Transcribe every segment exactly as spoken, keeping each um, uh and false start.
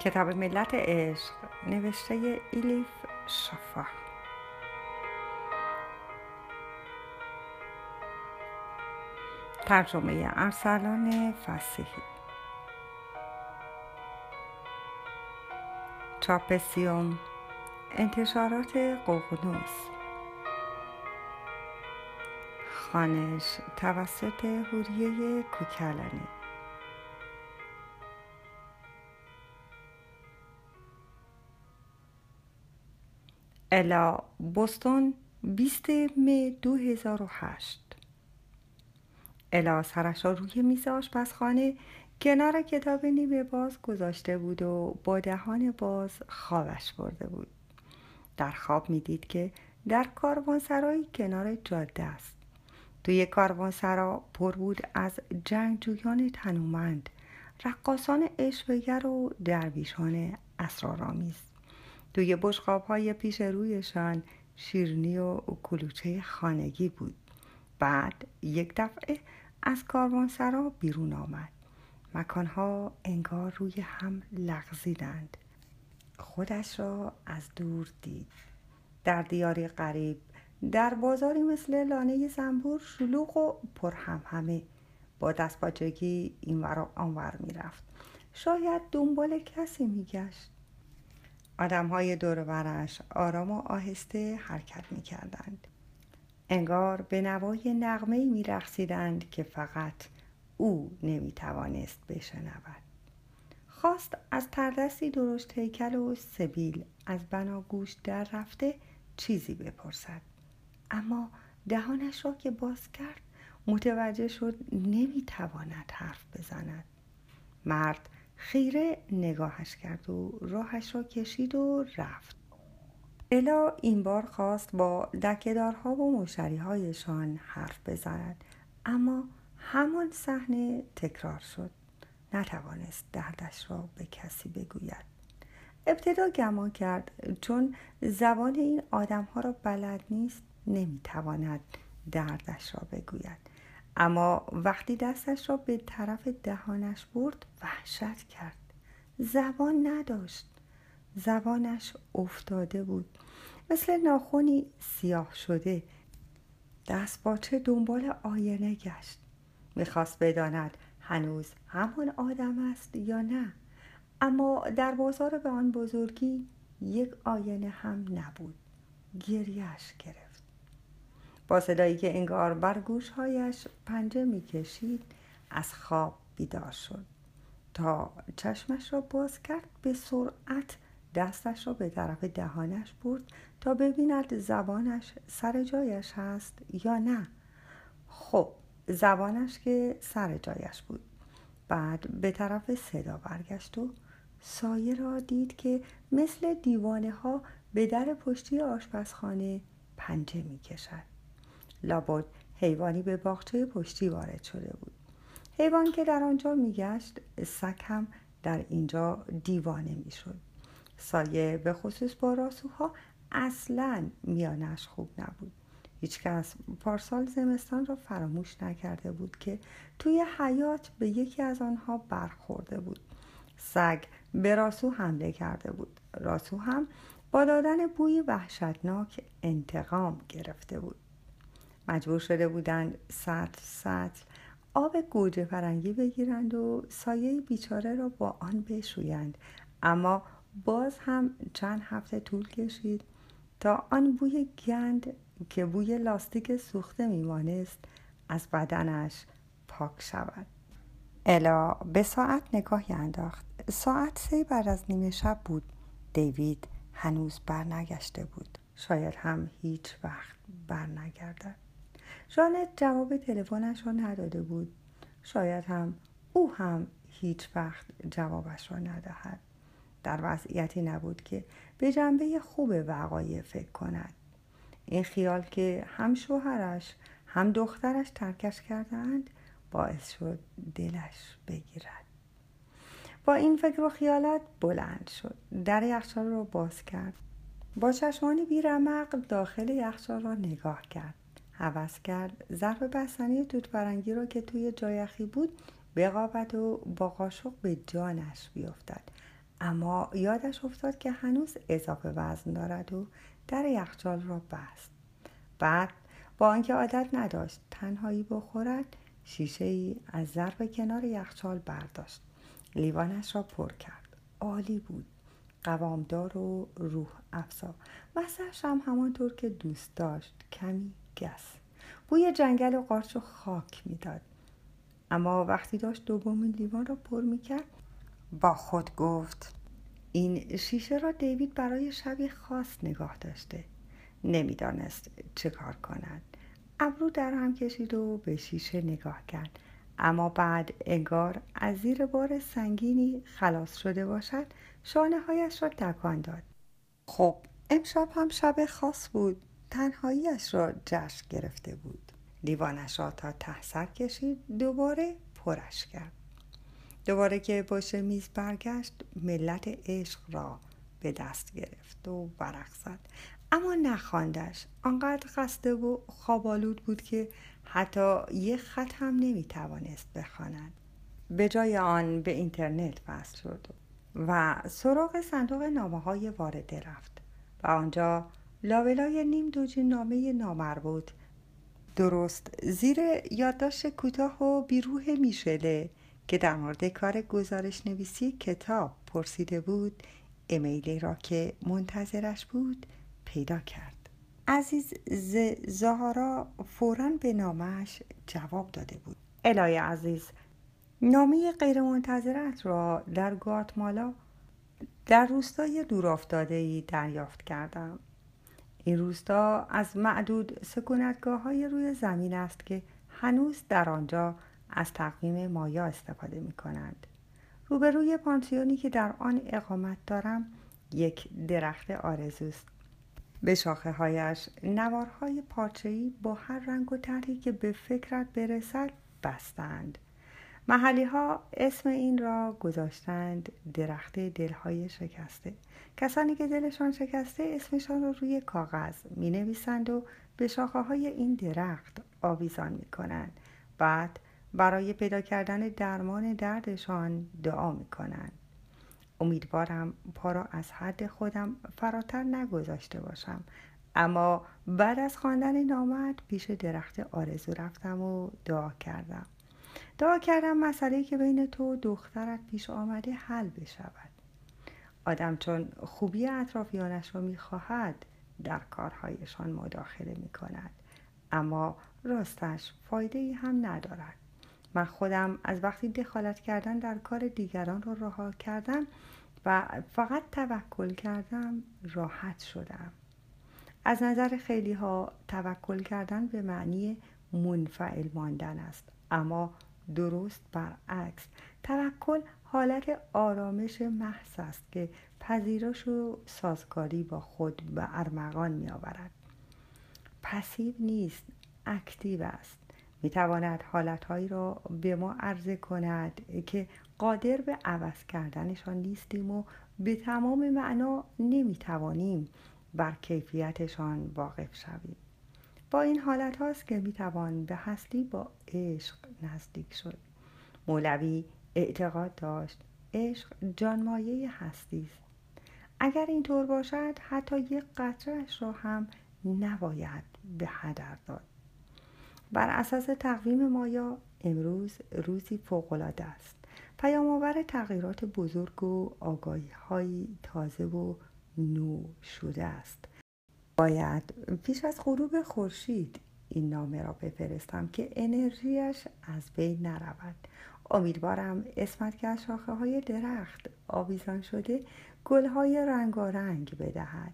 کتاب ملت عشق نوشته ایلیف شفا. ترجمه ارسلان فصیحی. چاپ سیوم، انتشارات قوغنوس خانش توسط حوریه ی کوکلنی. الا بوستون، بیست می دو هزار و هشت. الا سرش را روی میز آشپزخانه کنار کتاب نیمه باز گذاشته بود و با دهان باز خوابش برده بود. در خواب میدید که در کاروانسرایی کنار جاده است. توی کاروانسرا پر بود از جنگجویان تنومند، رقاصان عشوه‌گر و درویشان اسرارآمیز. توی بشقاب‌های پیش رویشان شیرینی و کلوچه خانگی بود. بعد یک دفعه از کاروانسرا بیرون آمد. مکانها انگار روی هم لغزیدند. خودش را از دور دید. در دیاری غریب، در بازاری مثل لانه زنبور، شلوغ و پرهمهمه، با دستپاچگی اینور و آنور میرفت. شاید دنبال کسی میگشت. آدمهای دور و برش آرام و آهسته حرکت میکردند. انگار به نوای نغمه‌ای میرقصیدند که فقط او نمیتوانست بشنود. خواست از تردستی درشت هیکل و سبیل، از بناگوش در رفته، چیزی بپرسد، اما دهانش را که باز کرد متوجه شد نمیتواند حرف بزند. مرد خیره نگاهش کرد و راهش را کشید و رفت. الا این بار خواست با دکه‌دارها و مشتریهایشان حرف بزند، اما همان صحنه تکرار شد. نتوانست دردش را به کسی بگوید. ابتدا گمان کرد چون زبان این آدم‌ها را بلد نیست، نمیتواند دردش را بگوید. اما وقتی دستش را به طرف دهانش برد، وحشت کرد. زبان نداشت. زبانش افتاده بود، مثل ناخنی سیاه شده. دستپاچه دنبال آینه گشت. میخواست بداند هنوز همون آدم است یا نه، اما در بازار به آن بزرگی یک آینه هم نبود. گریهش گرفت. با صدایی که انگار بر گوشهایش پنجه می‌کشید، از خواب بیدار شد. تا چشمش را باز کرد، به سرعت دستش را به طرف دهانش برد تا ببیند زبانش سر جایش هست یا نه. خب، زبانش که سر جایش بود. بعد به طرف صدا برگشت و سایه را دید که مثل دیوانه‌ها به در پشتی آشپزخانه پنجه می‌کشد. لابد حیوانی به باغچه پشتی وارد شده بود. حیوان که در آنجا میگشت، سگ هم در اینجا دیوانه میشد. سایه به خصوص با راسوها اصلاً میانش خوب نبود. هیچ کس پارسال زمستان را فراموش نکرده بود که توی حیاط به یکی از آنها برخورده بود. سگ به راسو حمله کرده بود. راسو هم با دادن بوی وحشتناک انتقام گرفته بود. مجبور شده بودند سطل سطل آب گوجه فرنگی بگیرند و سایه بیچاره را با آن بشویند، اما باز هم چند هفته طول کشید تا آن بوی گند که بوی لاستیک سوخته میمانست از بدنش پاک شود. الا به ساعت نگاهی انداخت. ساعت سه بعد از نیمه شب بود. دیوید هنوز برنگشته بود. شاید هم هیچ وقت برنگردد. جانت جواب تلفنش را نداده بود. شاید هم او هم هیچ وقت جوابش را ندهد. در وضعیتی نبود که به جنبه خوب وقایع فکر کند. این خیال که هم شوهرش هم دخترش ترکش کردند باعث شد دلش بگیرد. با این فکر و خیالات بلند شد. در یخچال را باز کرد. با چشمانی بیرمق داخل یخچال را نگاه کرد. حوض کرد ظرف بستنی توت فرنگی را که توی جایخی بود بقابد و با قاشق به جانش بیفتد، اما یادش افتاد که هنوز اضافه وزن دارد و در یخچال را بست. بعد با آنکه عادت نداشت تنهایی بخورد، شیشه‌ای از ظرف کنار یخچال برداشت، لیوانش را پر کرد. عالی بود، قوامدار و روح افزا. مزه‌اش هم همانطور که دوست داشت، کمی گس. بوی جنگل و قارچ و خاک میداد. اما وقتی داشت دومین لیوان را پر میکرد، با خود گفت این شیشه را دیوید برای شبی خاص نگاه داشته. نمیدانست چه کار کند. ابرو در هم کشید و به شیشه نگاه کرد، اما بعد انگار از زیر بار سنگینی خلاص شده باشد شانه هایش را تکان داد. خب امشب هم شب خاص بود. تنهاییش را جشن گرفته بود. لیوانش را تا ته سر کشید، دوباره پرش کرد. دوباره که پشت میز برگشت، ملت عشق را به دست گرفت و ورق زد، اما نخواندش. آنقدر خسته و خوابالود بود که حتی یه خط هم نمیتوانست بخواند. به جای آن به اینترنت وصل شد و سراغ صندوق نامه‌های وارده رفت و آنجا لابلای نیم دوجین نامه نامربوط، درست زیر یادداشت کوتاه و بیروح میشله که در مورد کار گزارش نویسی کتاب پرسیده بود، ایمیلی را که منتظرش بود پیدا کرد. عزیز زهارا فوراً به نامش جواب داده بود. الهی عزیز، نامه غیر منتظرت را در گواتمالا در روستای دورافتاده‌ای دریافت کردم. این روستا از معدود سکونتگاه های روی زمین است که هنوز در آنجا از تقویم مایا استفاده می کنند. روبروی پانسیونی که در آن اقامت دارم یک درخت آرزوست. به شاخه هایش نوارهای پارچه‌ای با هر رنگ و طرحی که به فکرت برسد بستند. محلی ها اسم این را گذاشتند درخت دلهای شکسته. کسانی که دلشان شکسته اسمشان را روی کاغذ می نویسند و به شاخه های این درخت آویزان می کنند. بعد برای پیدا کردن درمان دردشان دعا می کنند. امیدوارم پا را از حد خودم فراتر نگذاشته باشم، اما بعد از خواندن نامه پیش درخت آرزو رفتم و دعا کردم. دعا کردم مسئله‌ای که بین تو و دخترت پیش آمده حل بشود. آدم چون خوبی اطرافیانش را می‌خواهد در کارهایشان مداخله می‌کند، اما راستش فایده‌ای هم ندارد. من خودم از وقتی دخالت کردن در کار دیگران را رها کردم و فقط توکل کردم راحت شدم. از نظر خیلی‌ها توکل کردن به معنی منفعل ماندن است، اما درست برعکس، توکل حالت آرامش محض است که پذیرش و سازگاری با خود به ارمغان می آورد. پسیو نیست، اکتیو است. می تواند حالتهایی را به ما عرضه کند که قادر به عوض کردنشان نیستیم و به تمام معنا نمی توانیم بر کیفیتشان واقف شویم. با این حالت هاست که می توان به هستی با عشق نزدیک شد. مولوی اعتقاد داشت عشق جانمایه هستی است. اگر اینطور باشد حتی یک قطره‌اش را هم نباید به هدر داد. بر اساس تقویم مایا امروز روزی فوق‌العاده است. پیام‌آور تغییرات بزرگ و آگاهی‌های تازه و نو شده است. باید پیش از غروب خورشید این نامه را بفرستم که انرژیش از بین نرود. امیدوارم اسمت که از شاخه های درخت آویزان شده گل‌های رنگارنگ بدهد.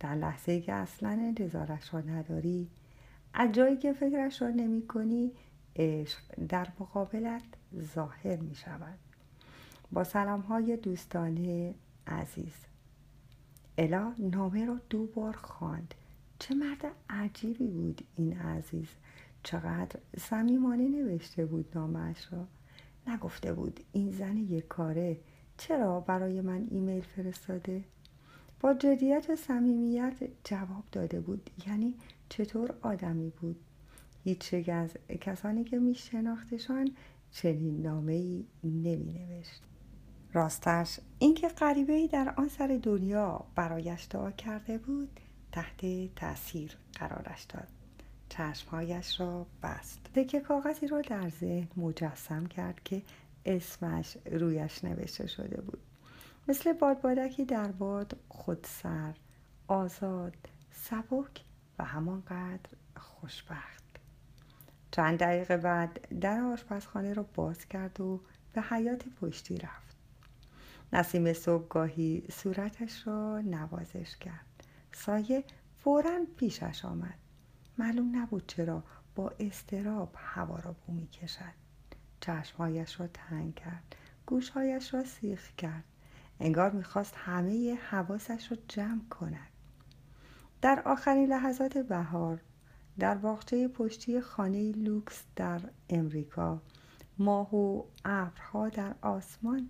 در لحظه‌ای که اصلاً انتظارش را نداری، از جایی که فکرش را نمی کنی، عشق در مقابلت ظاهر می شود. با سلام‌های دوستانه عزیز. الا نامه را دو بار خواند. چه مرد عجیبی بود این عزیز. چقدر صمیمانه نوشته بود نامه‌اش را. نگفته بود این زن یک کاره چرا برای من ایمیل فرستاده؟ با جدیت و صمیمیت جواب داده بود. یعنی چطور آدمی بود؟ هیچ یک از کسانی که می شناختشان چنین نامه‌ای نمی نوشت. راستش اینکه غریبه‌ای در آن سر دنیا برایش دعا کرده بود تحت تأثیر قرارش داد. چشمهایش را بست. تکه کاغذی را در ذهن مجسم کرد که اسمش رویش نوشته شده بود. مثل بادبادکی در باد، خودسر، آزاد، سبک و همانقدر خوشبخت. چند دقیقه بعد در آشپزخانه را باز کرد و به حیاط پشتی رفت. نسیم صبحگاهی صورتش را نوازش کرد. سایه فوراً پیشش آمد. معلوم نبود چرا با اضطراب هوا را بو می‌کشد. چشمهایش را تنگ کرد. گوشهایش را سیخ کرد. انگار می‌خواست همه حواسش را جمع کند. در آخرین لحظات بهار در باغچه پشتی خانه لوکس در امریکا، ماه و ابرها در آسمان،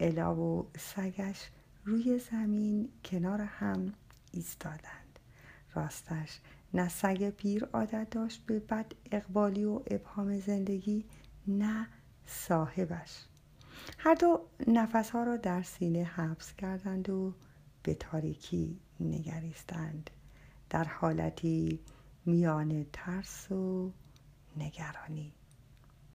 الا و سگش روی زمین کنار هم ایستادند. راستش نه سگ پیر عادت داشت به بد اقبالی و ابهام زندگی، نه صاحبش. هر دو نفسها را در سینه حبس کردند و به تاریکی نگریستند، در حالتی میان ترس و نگرانی.